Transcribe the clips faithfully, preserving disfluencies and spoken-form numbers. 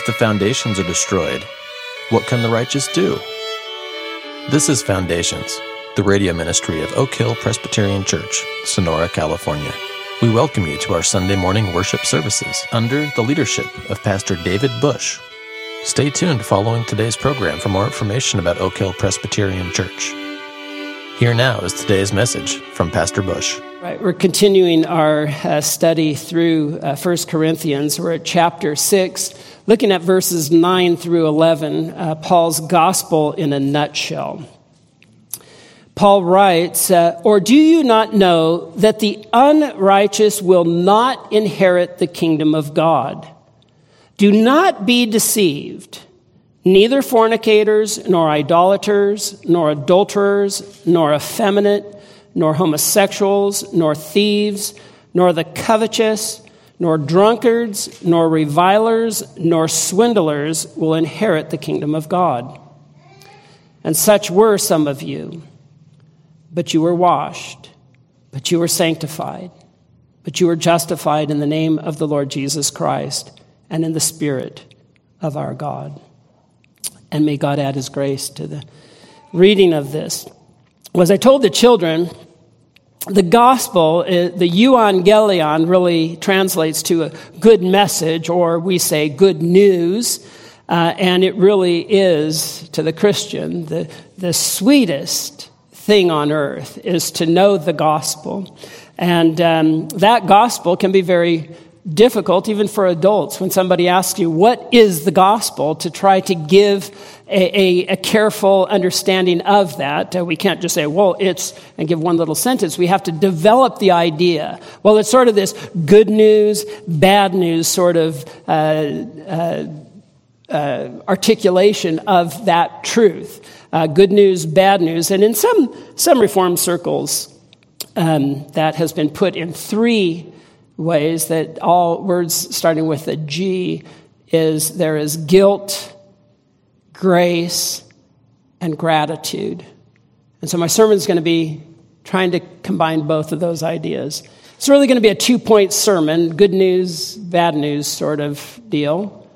If the foundations are destroyed, what can the righteous do? This is Foundations, the radio ministry of Oak Hill Presbyterian Church, Sonora, California. We welcome you to our Sunday morning worship services under the leadership of Pastor David Bush. Stay tuned following today's program for more information about Oak Hill Presbyterian Church. Here now is today's message from Pastor Bush. Right, we're continuing our uh, study through uh, First Corinthians. We're at chapter six, looking at verses nine through eleven, uh, Paul's gospel in a nutshell. Paul writes, uh, "Or do you not know that the unrighteous will not inherit the kingdom of God? Do not be deceived. Neither fornicators, nor idolaters, nor adulterers, nor effeminate, nor homosexuals, nor thieves, nor the covetous, nor drunkards, nor revilers, nor swindlers will inherit the kingdom of God. And such were some of you. But you were washed, but you were sanctified, but you were justified in the name of the Lord Jesus Christ and in the Spirit of our God." And may God add his grace to the reading of this. As I told the children, the gospel, the euangelion, really translates to a good message, or we say good news. Uh, and it really is, to the Christian, the, the sweetest thing on earth is to know the gospel. And um, that gospel can be very difficult, even for adults, when somebody asks you, what is the gospel, to try to give a, a, a careful understanding of that. Uh, we can't just say, well, it's, and give one little sentence. We have to develop the idea. Well, it's sort of this good news, bad news sort of uh, uh, uh, articulation of that truth. Uh, good news, bad news. And in some, some Reformed circles, um, that has been put in three ways, that all words starting with a G is there is guilt, grace, and gratitude. And so my sermon's going to be trying to combine both of those ideas. It's really going to be a two-point sermon, good news, bad news sort of deal.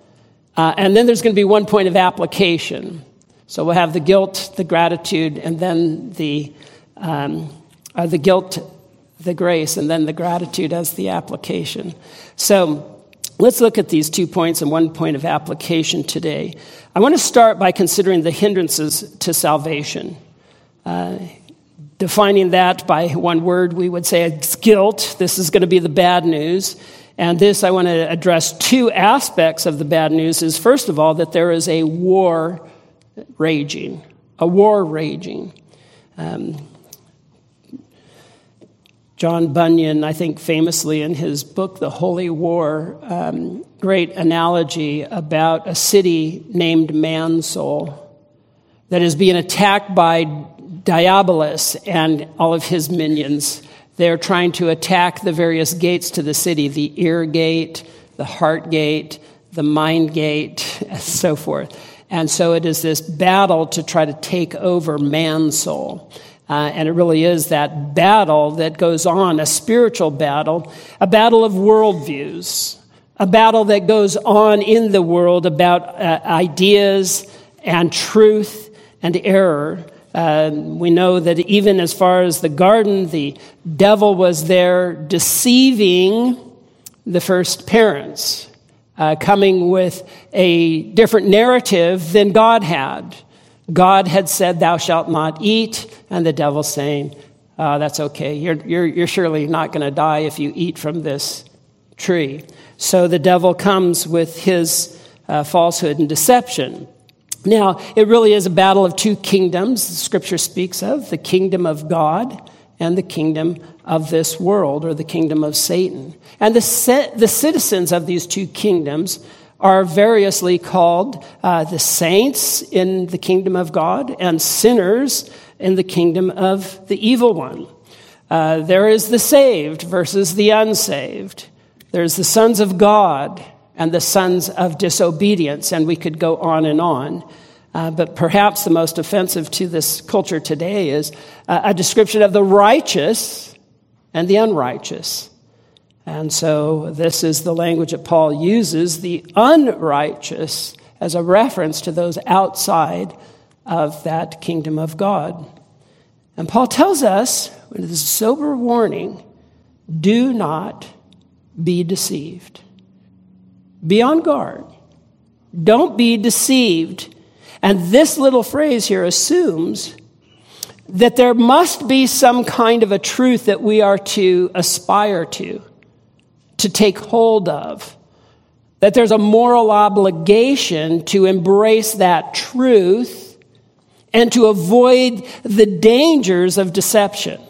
Uh, and then there's going to be one point of application. So we'll have the guilt, the gratitude, and then the um, uh, the guilt, the grace, and then the gratitude as the application. So let's look at these two points and one point of application today. I want to start by considering the hindrances to salvation. Uh, defining that by one word, we would say it's guilt. This is going to be the bad news. And this, I want to address two aspects of the bad news. Is first of all, that there is a war raging, a war raging. Um, John Bunyan, I think famously in his book, The Holy War, um, great analogy about a city named Mansoul that is being attacked by Diabolus and all of his minions. They're trying to attack the various gates to the city, the ear gate, the heart gate, the mind gate, and so forth. And so it is this battle to try to take over Mansoul. Uh, and it really is that battle that goes on, a spiritual battle, a battle of worldviews, a battle that goes on in the world about uh, ideas and truth and error. Uh, we know that even as far as the garden, the devil was there deceiving the first parents, uh, coming with a different narrative than God had. God had said, "Thou shalt not eat," and the devil saying, oh, "That's okay. You're, you're, you're surely not going to die if you eat from this tree." So the devil comes with his uh, falsehood and deception. Now, it really is a battle of two kingdoms. The Scripture speaks of the kingdom of God and the kingdom of this world, or the kingdom of Satan. And the set, the citizens of these two kingdoms are variously called uh, the saints in the kingdom of God and sinners in the kingdom of the evil one. Uh, there is the saved versus the unsaved. There's the sons of God and the sons of disobedience, and we could go on and on. Uh, but perhaps the most offensive to this culture today is uh, a description of the righteous and the unrighteous. And so this is the language that Paul uses, the unrighteous, as a reference to those outside of that kingdom of God. And Paul tells us, with a sober warning, do not be deceived. Be on guard. Don't be deceived. And this little phrase here assumes that there must be some kind of a truth that we are to aspire to, to take hold of, that there's a moral obligation to embrace that truth and to avoid the dangers of deception.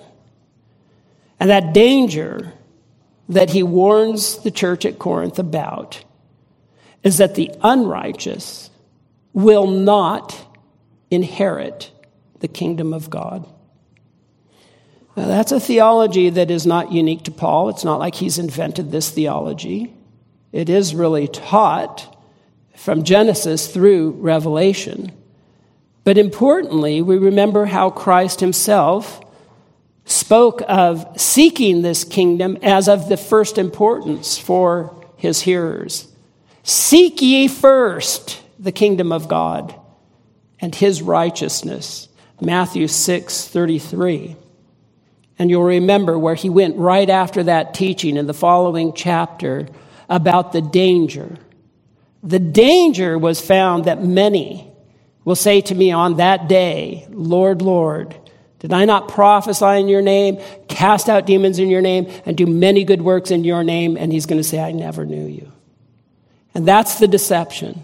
And that danger that he warns the church at Corinth about is that the unrighteous will not inherit the kingdom of God. Now, that's a theology that is not unique to Paul. It's not like he's invented this theology. It is really taught from Genesis through Revelation. But importantly, we remember how Christ himself spoke of seeking this kingdom as of the first importance for his hearers. Seek ye first the kingdom of God and his righteousness, Matthew six thirty-three. And you'll remember where he went right after that teaching in the following chapter about the danger. The danger was found that many will say to me on that day, Lord, Lord, did I not prophesy in your name, cast out demons in your name, and do many good works in your name? And he's going to say, I never knew you. And that's the deception.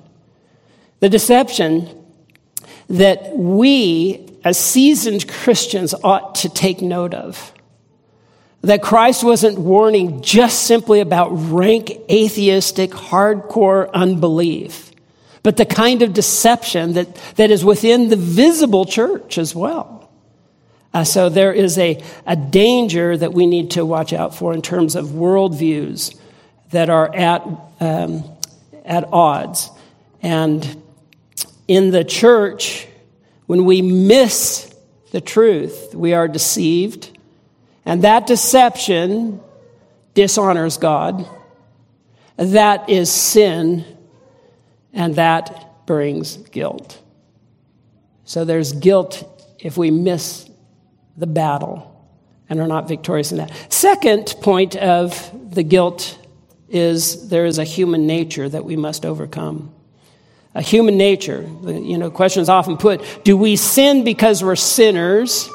The deception that we, as seasoned Christians, ought to take note of. That Christ wasn't warning just simply about rank atheistic, hardcore unbelief, but the kind of deception that, that is within the visible church as well. Uh, so there is a, a danger that we need to watch out for in terms of worldviews that are at um, at odds. And in the church, when we miss the truth, we are deceived. And that deception dishonors God. That is sin, and that brings guilt. So there's guilt if we miss the battle and are not victorious in that. Second point of the guilt is there is a human nature that we must overcome. A human nature. You know, questions often put, do we sin because we're sinners,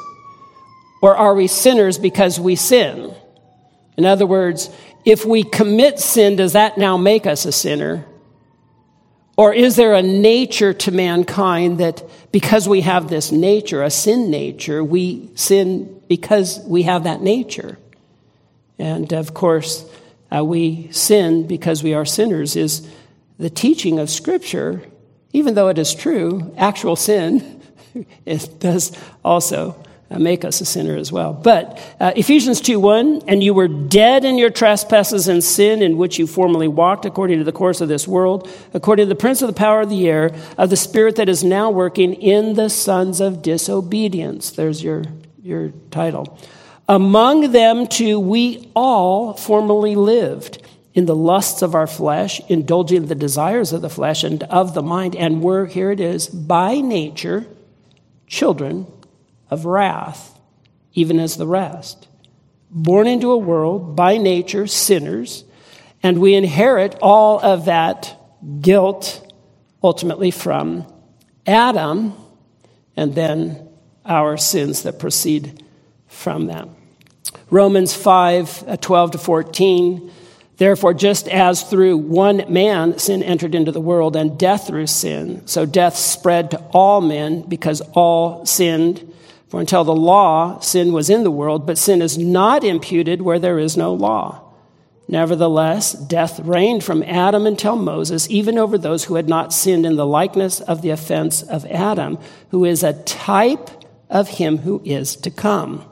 or are we sinners because we sin? In other words, if we commit sin, does that now make us a sinner? Or is there a nature to mankind that because we have this nature, a sin nature, we sin because we have that nature? And of course, uh, we sin because we are sinners is the teaching of Scripture, even though it is true, actual sin, it does also uh, make us a sinner as well. But uh, Ephesians two one, and you were dead in your trespasses and sin in which you formerly walked according to the course of this world, according to the prince of the power of the air, of the spirit that is now working in the sons of disobedience. There's your, your title. Among them too we all formerly lived in the lusts of our flesh, indulging the desires of the flesh and of the mind, and were, here it is, by nature, children of wrath, even as the rest. Born into a world, by nature, sinners, and we inherit all of that guilt, ultimately from Adam, and then our sins that proceed from them. Romans five twelve to fourteen, therefore, just as through one man sin entered into the world, and death through sin, so death spread to all men because all sinned. For until the law, sin was in the world, but sin is not imputed where there is no law. Nevertheless, death reigned from Adam until Moses, even over those who had not sinned in the likeness of the offense of Adam, who is a type of him who is to come.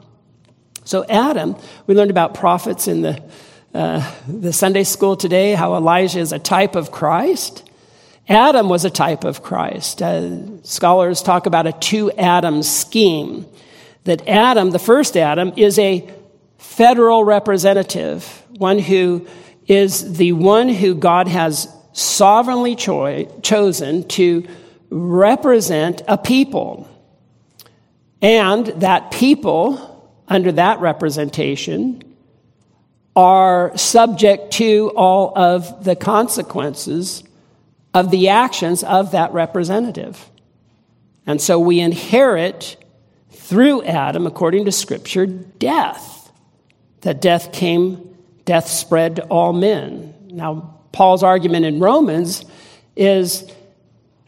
So Adam, we learned about prophets in the Uh, the Sunday school today, how Elijah is a type of Christ. Adam was a type of Christ. Uh, scholars talk about a two-Adam scheme, that Adam, the first Adam, is a federal representative one who is the one who God has sovereignly cho- chosen to represent a people. And that people, under that representation, are subject to all of the consequences of the actions of that representative. And so we inherit, through Adam, according to Scripture, death. That death came, death spread to all men. Now, Paul's argument in Romans is,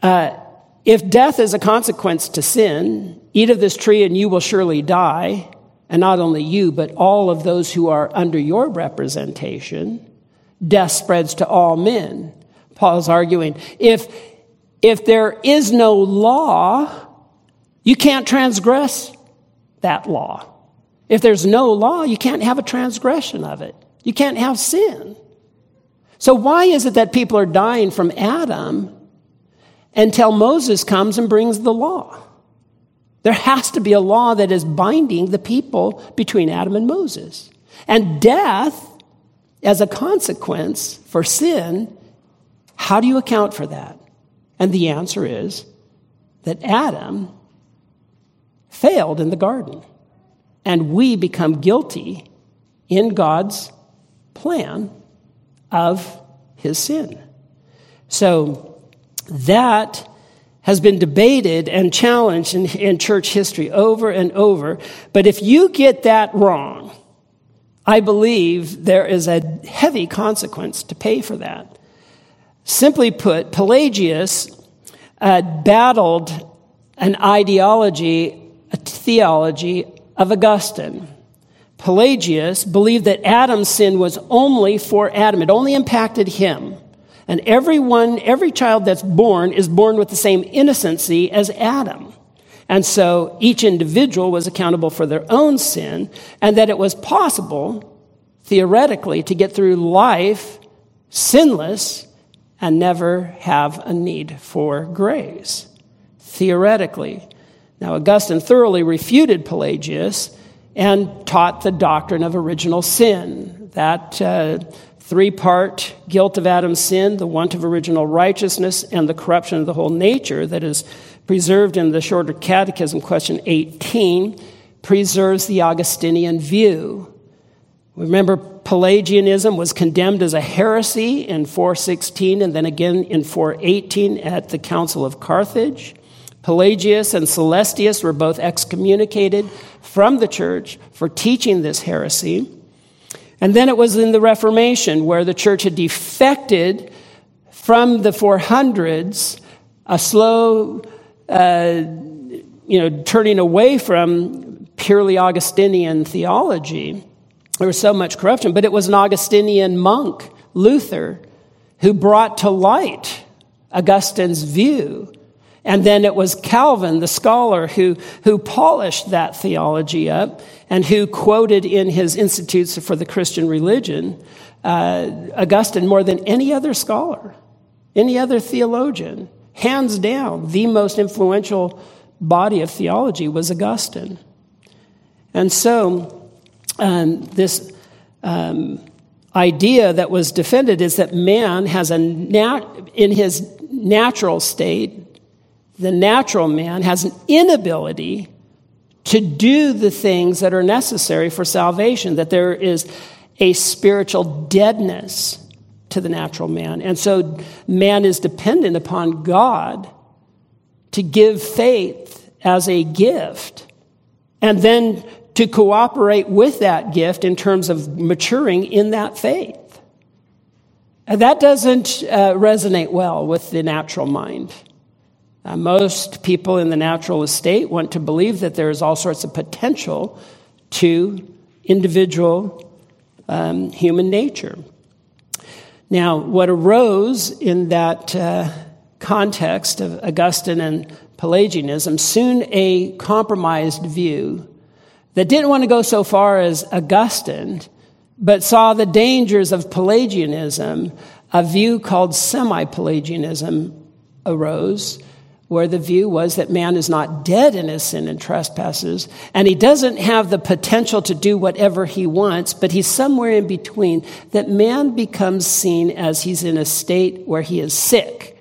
uh, if death is a consequence to sin, eat of this tree and you will surely die, and not only you, but all of those who are under your representation, death spreads to all men. Paul's arguing, if if there is no law, you can't transgress that law. If there's no law, you can't have a transgression of it. You can't have sin. So why is it that people are dying from Adam until Moses comes and brings the law? There has to be a law that is binding the people between Adam and Moses. And death, as a consequence for sin, how do you account for that? And the answer is that Adam failed in the garden, and we become guilty in God's plan of his sin. So that has been debated and challenged in, in church history over and over. But if you get that wrong, I believe there is a heavy consequence to pay for that. Simply put, Pelagius uh, battled an ideology, a theology of Augustine. Pelagius believed that Adam's sin was only for Adam. It only impacted him. And everyone, every child that's born is born with the same innocency as Adam. And so each individual was accountable for their own sin, and that it was possible, theoretically, to get through life sinless and never have a need for grace, theoretically. Now, Augustine thoroughly refuted Pelagius and taught the doctrine of original sin, that uh, three-part guilt of Adam's sin, the want of original righteousness, and the corruption of the whole nature that is preserved in the Shorter Catechism, question eighteen, preserves the Augustinian view. Remember, Pelagianism was condemned as a heresy in four sixteen and then again in four eighteen at the Council of Carthage. Pelagius and Celestius were both excommunicated from the church for teaching this heresy. And then it was in the Reformation where the church had defected from the four hundreds, a slow, uh, you know, turning away from purely Augustinian theology. There was so much corruption, but it was an Augustinian monk, Luther, who brought to light Augustine's view. And then it was Calvin, the scholar, who, who polished that theology up and who quoted in his Institutes for the Christian Religion uh, Augustine more than any other scholar, any other theologian. Hands down, the most influential body of theology was Augustine. And so Um, this um, idea that was defended is that man has a nat- in his natural state, the natural man has an inability to do the things that are necessary for salvation, that there is a spiritual deadness to the natural man. And so man is dependent upon God to give faith as a gift, and then to cooperate with that gift in terms of maturing in that faith. And that doesn't uh, resonate well with the natural mind. Uh, most people in the natural estate want to believe that there is all sorts of potential to individual um, human nature. Now, what arose in that uh, context of Augustine and Pelagianism, soon a compromised view that didn't want to go so far as Augustine, but saw the dangers of Pelagianism, a view called semi-Pelagianism arose, where the view was that man is not dead in his sin and trespasses, and he doesn't have the potential to do whatever he wants, but he's somewhere in between, that man becomes seen as he's in a state where he is sick,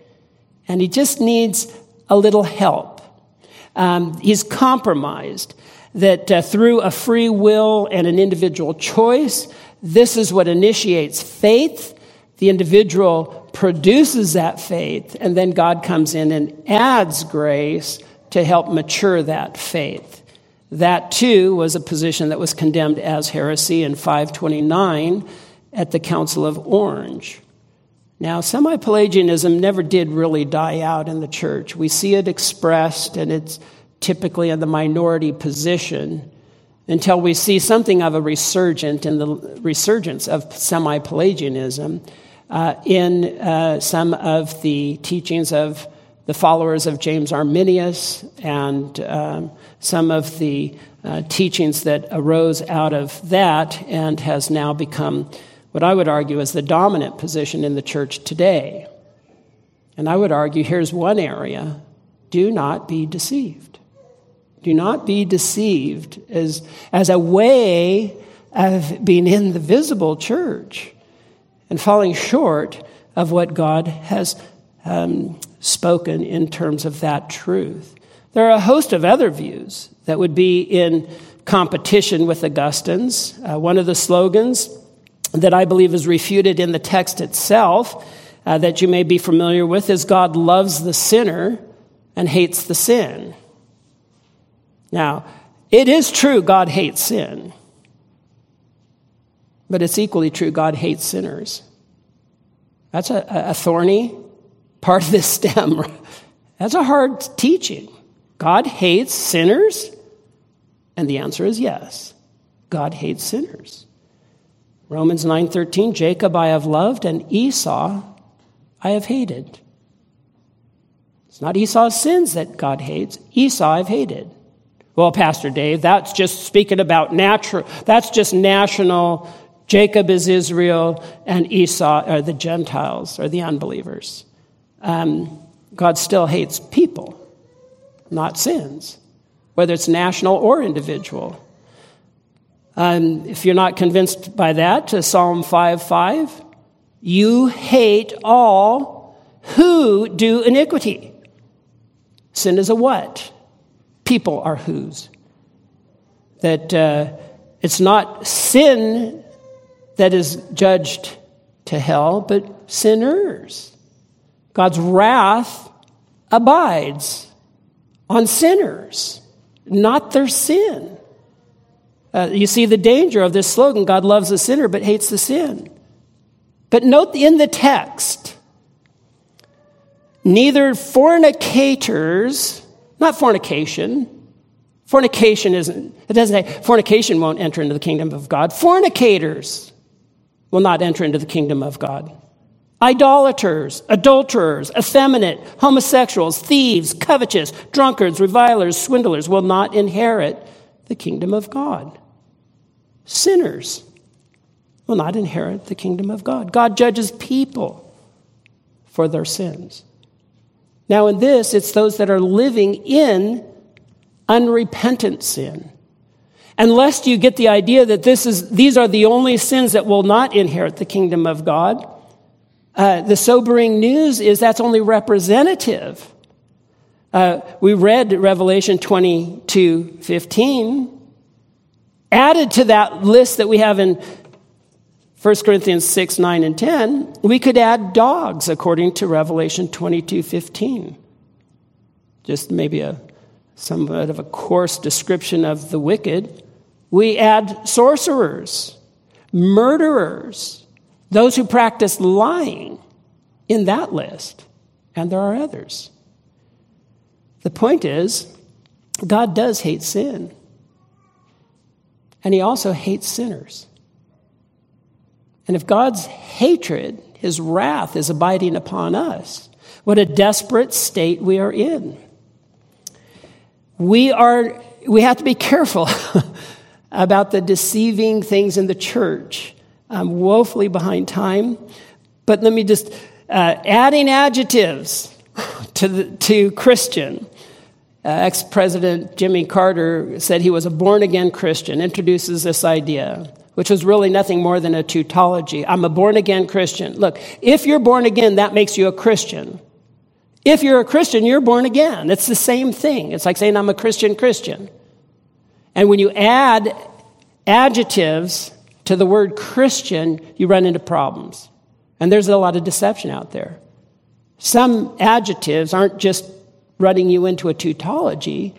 and he just needs a little help. Um, he's compromised, that uh, through a free will and an individual choice, this is what initiates faith. The individual produces that faith, and then God comes in and adds grace to help mature that faith. That, too, was a position that was condemned as heresy in five twenty-nine at the Council of Orange. Now, semi-Pelagianism never did really die out in the church. We see it expressed, and it's typically in the minority position, until we see something of a resurgent in the resurgence of semi-Pelagianism uh, in uh, some of the teachings of the followers of James Arminius and um, some of the uh, teachings that arose out of that and has now become what I would argue is the dominant position in the church today. And I would argue here's one area: do not be deceived. Do not be deceived as, as a way of being in the visible church and falling short of what God has um, spoken in terms of that truth. There are a host of other views that would be in competition with Augustine's. Uh, one of the slogans that I believe is refuted in the text itself uh, that you may be familiar with is, "God loves the sinner and hates the sin." Now, it is true God hates sin, but it's equally true God hates sinners. That's a, a thorny part of this stem. That's a hard teaching. God hates sinners? And the answer is yes. God hates sinners. Romans nine thirteen, "Jacob I have loved, and Esau I have hated." It's not Esau's sins that God hates. Esau I've hated. Well, Pastor Dave, that's just speaking about natural, that's just national, Jacob is Israel, and Esau are the Gentiles, or the unbelievers. Um, God still hates people, not sins, whether it's national or individual. Um, if you're not convinced by that, to Psalm five five, "You hate all who do iniquity." Sin is a what? People are whose. That uh, it's not sin that is judged to hell, but sinners. God's wrath abides on sinners, not their sin. Uh, you see the danger of this slogan, "God loves the sinner but hates the sin." But note in the text, neither fornicators... Not fornication. Fornication isn't, it doesn't say, fornication won't enter into the kingdom of God. Fornicators will not enter into the kingdom of God. Idolaters, adulterers, effeminate, homosexuals, thieves, covetous, drunkards, revilers, swindlers will not inherit the kingdom of God. Sinners will not inherit the kingdom of God. God judges people for their sins. Now in this, it's those that are living in unrepentant sin. Unless you get the idea that this is, these are the only sins that will not inherit the kingdom of God, uh, the sobering news is that's only representative. Uh, we read Revelation twenty-two fifteen. Added to that list that we have in First Corinthians six, nine, and ten, we could add dogs according to Revelation twenty-two fifteen. Just maybe a somewhat of a coarse description of the wicked. We add sorcerers, murderers, those who practice lying in that list, and there are others. The point is, God does hate sin, and he also hates sinners. And if God's hatred, his wrath, is abiding upon us, what a desperate state we are in. We are, we have to be careful about the deceiving things in the church. I'm woefully behind time, but let me just, uh, adding adjectives to the, to Christian. Uh, ex-President Jimmy Carter said he was a born-again Christian, introduces this idea, which was really nothing more than a tautology. I'm a born-again Christian. Look, if you're born again, that makes you a Christian. If you're a Christian, you're born again. It's the same thing. It's like saying I'm a Christian Christian. And when you add adjectives to the word Christian, you run into problems. And there's a lot of deception out there. Some adjectives aren't just running you into a tautology,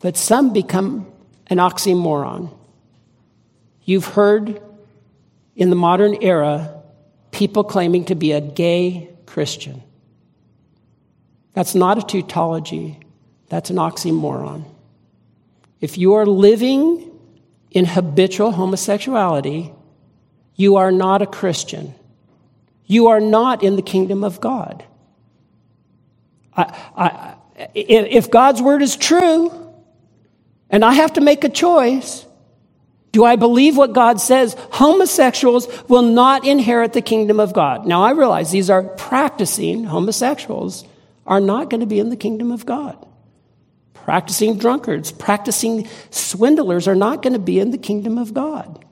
but some become an oxymoron. You've heard in the modern era people claiming to be a gay Christian. That's not a tautology. That's an oxymoron. If you are living in habitual homosexuality, you are not a Christian. You are not in the kingdom of God. I, I, if God's word is true, and I have to make a choice, do I believe what God says? Homosexuals will not inherit the kingdom of God. Now, I realize these are practicing homosexuals are not going to be in the kingdom of God. Practicing drunkards, practicing swindlers are not going to be in the kingdom of God.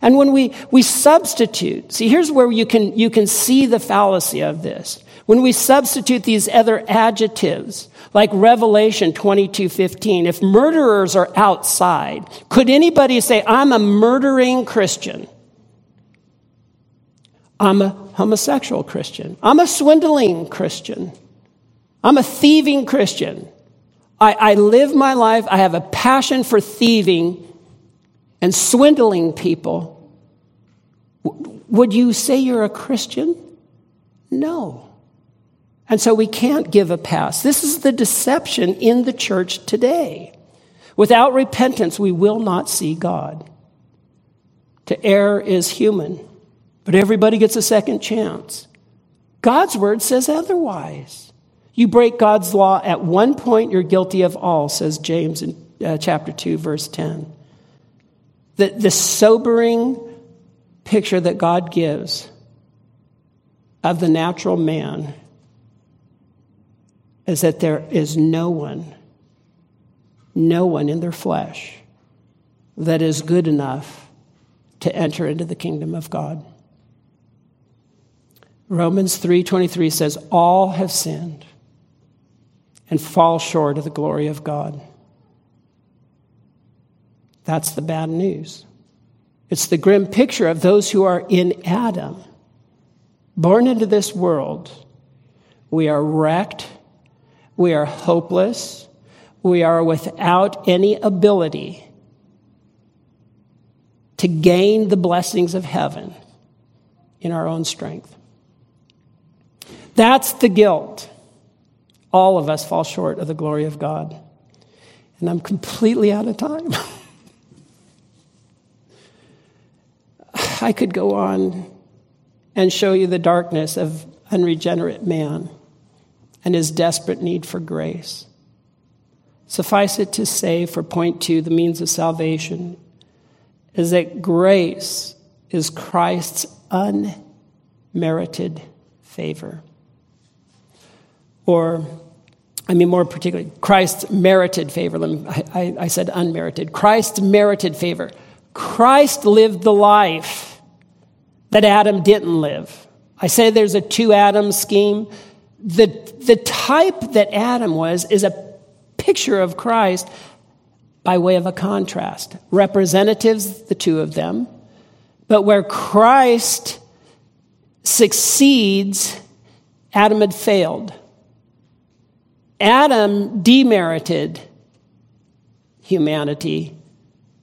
And when we, we substitute, see, here's where you can, you can see the fallacy of this. When we substitute these other adjectives, like Revelation twenty-two fifteen, if murderers are outside, could anybody say, I'm a murdering Christian? I'm a homosexual Christian. I'm a swindling Christian. I'm a thieving Christian. I, I live my life, I have a passion for thieving and swindling people. W- would you say you're a Christian? No. And so we can't give a pass. This is the deception in the church today. Without repentance, we will not see God. To err is human, but everybody gets a second chance. God's word says otherwise. You break God's law at one point, you're guilty of all, says James in uh, chapter two, verse ten. The, the sobering picture that God gives of the natural man is that there is no one, no one in their flesh that is good enough to enter into the kingdom of God. Romans three twenty-three says, all have sinned and fall short of the glory of God. That's the bad news. It's the grim picture of those who are in Adam. Born into this world, we are wrecked. We are hopeless. We are without any ability to gain the blessings of heaven in our own strength. That's the guilt. All of us fall short of the glory of God. And I'm completely out of time. I could go on and show you the darkness of unregenerate man and his desperate need for grace. Suffice it to say, for point two, the means of salvation is that grace is Christ's unmerited favor. Or, I mean, more particularly, Christ's merited favor. Let me, I, I said unmerited. Christ's merited favor. Christ lived the life that Adam didn't live. I say there's a two-Adam scheme. The, the type that Adam was is a picture of Christ by way of a contrast. Representatives, the two of them, but where Christ succeeds, Adam had failed. Adam demerited humanity.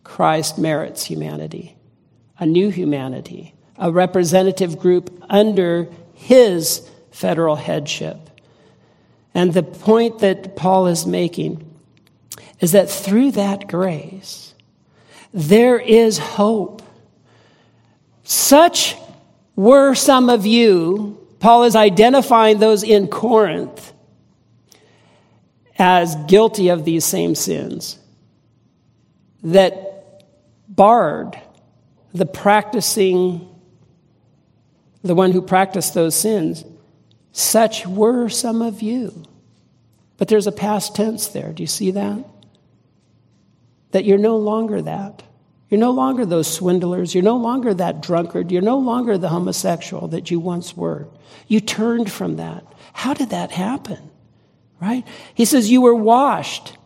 Christ merits humanity, a new humanity, a representative group under his federal headship. And the point that Paul is making is that through that grace, there is hope. Such were some of you. Paul is identifying those in Corinth as guilty of these same sins that barred the practicing, the one who practiced those sins. Such were some of you. But there's a past tense there. Do you see that? That you're no longer that. You're no longer those swindlers. You're no longer that drunkard. You're no longer the homosexual that you once were. You turned from that. How did that happen? Right? He says you were washed.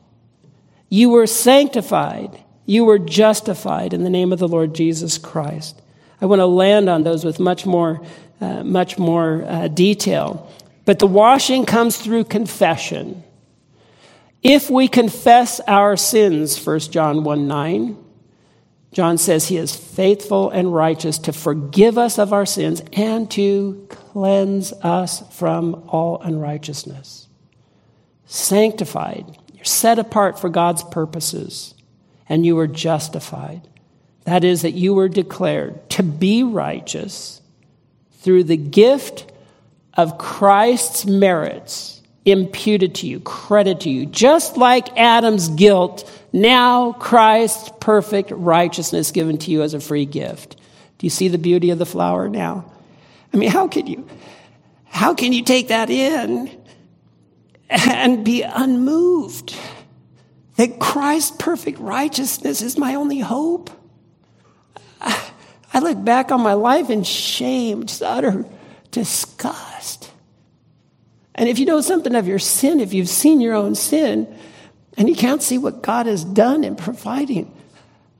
You were sanctified. You were justified in the name of the Lord Jesus Christ. I want to land on those with much more, uh, much more uh, detail. But the washing comes through confession. If we confess our sins, First John one nine, John says he is faithful and righteous to forgive us of our sins and to cleanse us from all unrighteousness. Sanctified, you're set apart for God's purposes, and you are justified. That is, that you were declared to be righteous through the gift of Christ's merits imputed to you, credited to you. Just like Adam's guilt, now Christ's perfect righteousness given to you as a free gift. Do you see the beauty of the flower now? I mean, how can you, how can you take that in and be unmoved? That Christ's perfect righteousness is my only hope. I, I look back on my life in shame, just utter disgust. And if you know something of your sin, if you've seen your own sin, and you can't see what God has done in providing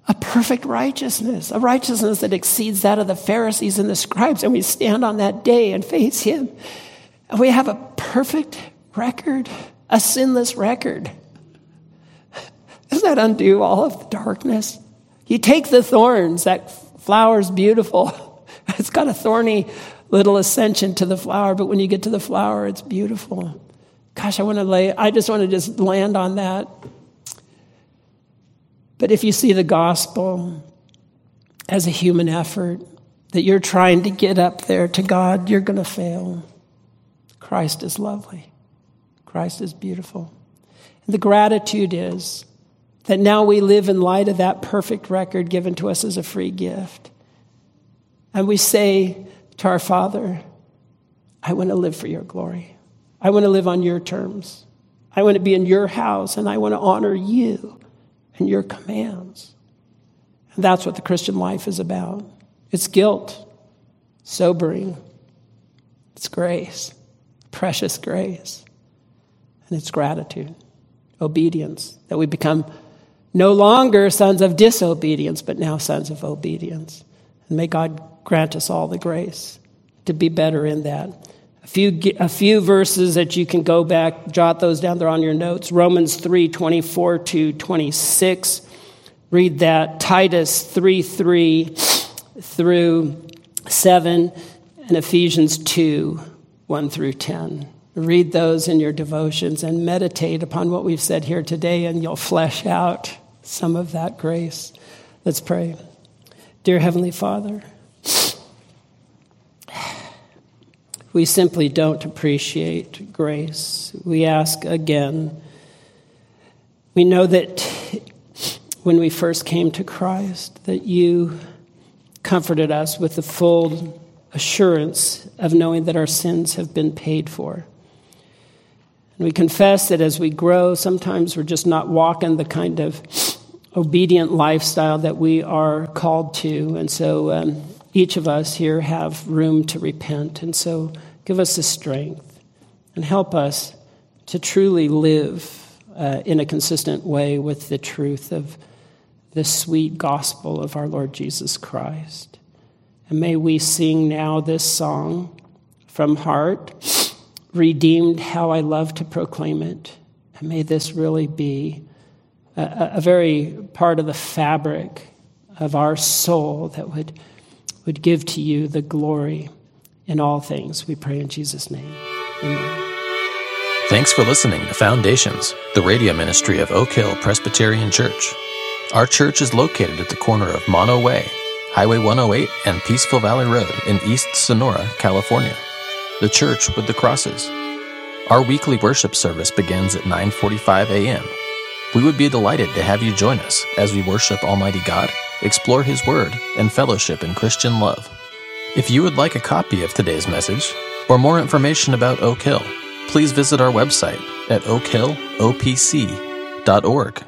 a perfect righteousness, a righteousness that exceeds that of the Pharisees and the scribes, and we stand on that day and face him, and we have a perfect record, a sinless record. Doesn't that undo all of the darkness? You take the thorns, that flower's beautiful. It's got a thorny little ascension to the flower, but when you get to the flower, it's beautiful. Gosh, I want to lay, I just want to just land on that. But if you see the gospel as a human effort, that you're trying to get up there to God, you're going to fail. Christ is lovely. Christ is beautiful. And the gratitude is that now we live in light of that perfect record given to us as a free gift. And we say to our Father, I want to live for your glory. I want to live on your terms. I want to be in your house, and I want to honor you and your commands. And that's what the Christian life is about. It's guilt, sobering. It's grace, precious grace. And it's gratitude, obedience, that we become no longer sons of disobedience, but now sons of obedience. And may God grant us all the grace to be better in that. A few, a few verses that you can go back, jot those down there on your notes. Romans three twenty-four to twenty-six. Read that. Titus three three through seven. And Ephesians two one through ten. Read those in your devotions and meditate upon what we've said here today, and you'll flesh out some of that grace. Let's pray. Dear Heavenly Father, we simply don't appreciate grace. We ask again. We know that when we first came to Christ, that you comforted us with the full assurance of knowing that our sins have been paid for. And we confess that as we grow, sometimes we're just not walking the kind of obedient lifestyle that we are called to. And so um, each of us here have room to repent. And so give us the strength and help us to truly live uh, in a consistent way with the truth of the sweet gospel of our Lord Jesus Christ. And may we sing now this song from heart, redeemed, how I love to proclaim it. And may this really be a, a very part of the fabric of our soul that would would give to you the glory in all things. We pray in Jesus' name. Amen. Thanks for listening to Foundations, the radio ministry of Oak Hill Presbyterian Church. Our church is located at the corner of Mono Way, Highway one oh eight, and Peaceful Valley Road in East Sonora, California. The church with the crosses. Our weekly worship service begins at nine forty-five a.m. We would be delighted to have you join us as we worship Almighty God, explore His Word, and fellowship in Christian love. If you would like a copy of today's message or more information about Oak Hill, please visit our website, at oak hill o p c dot org.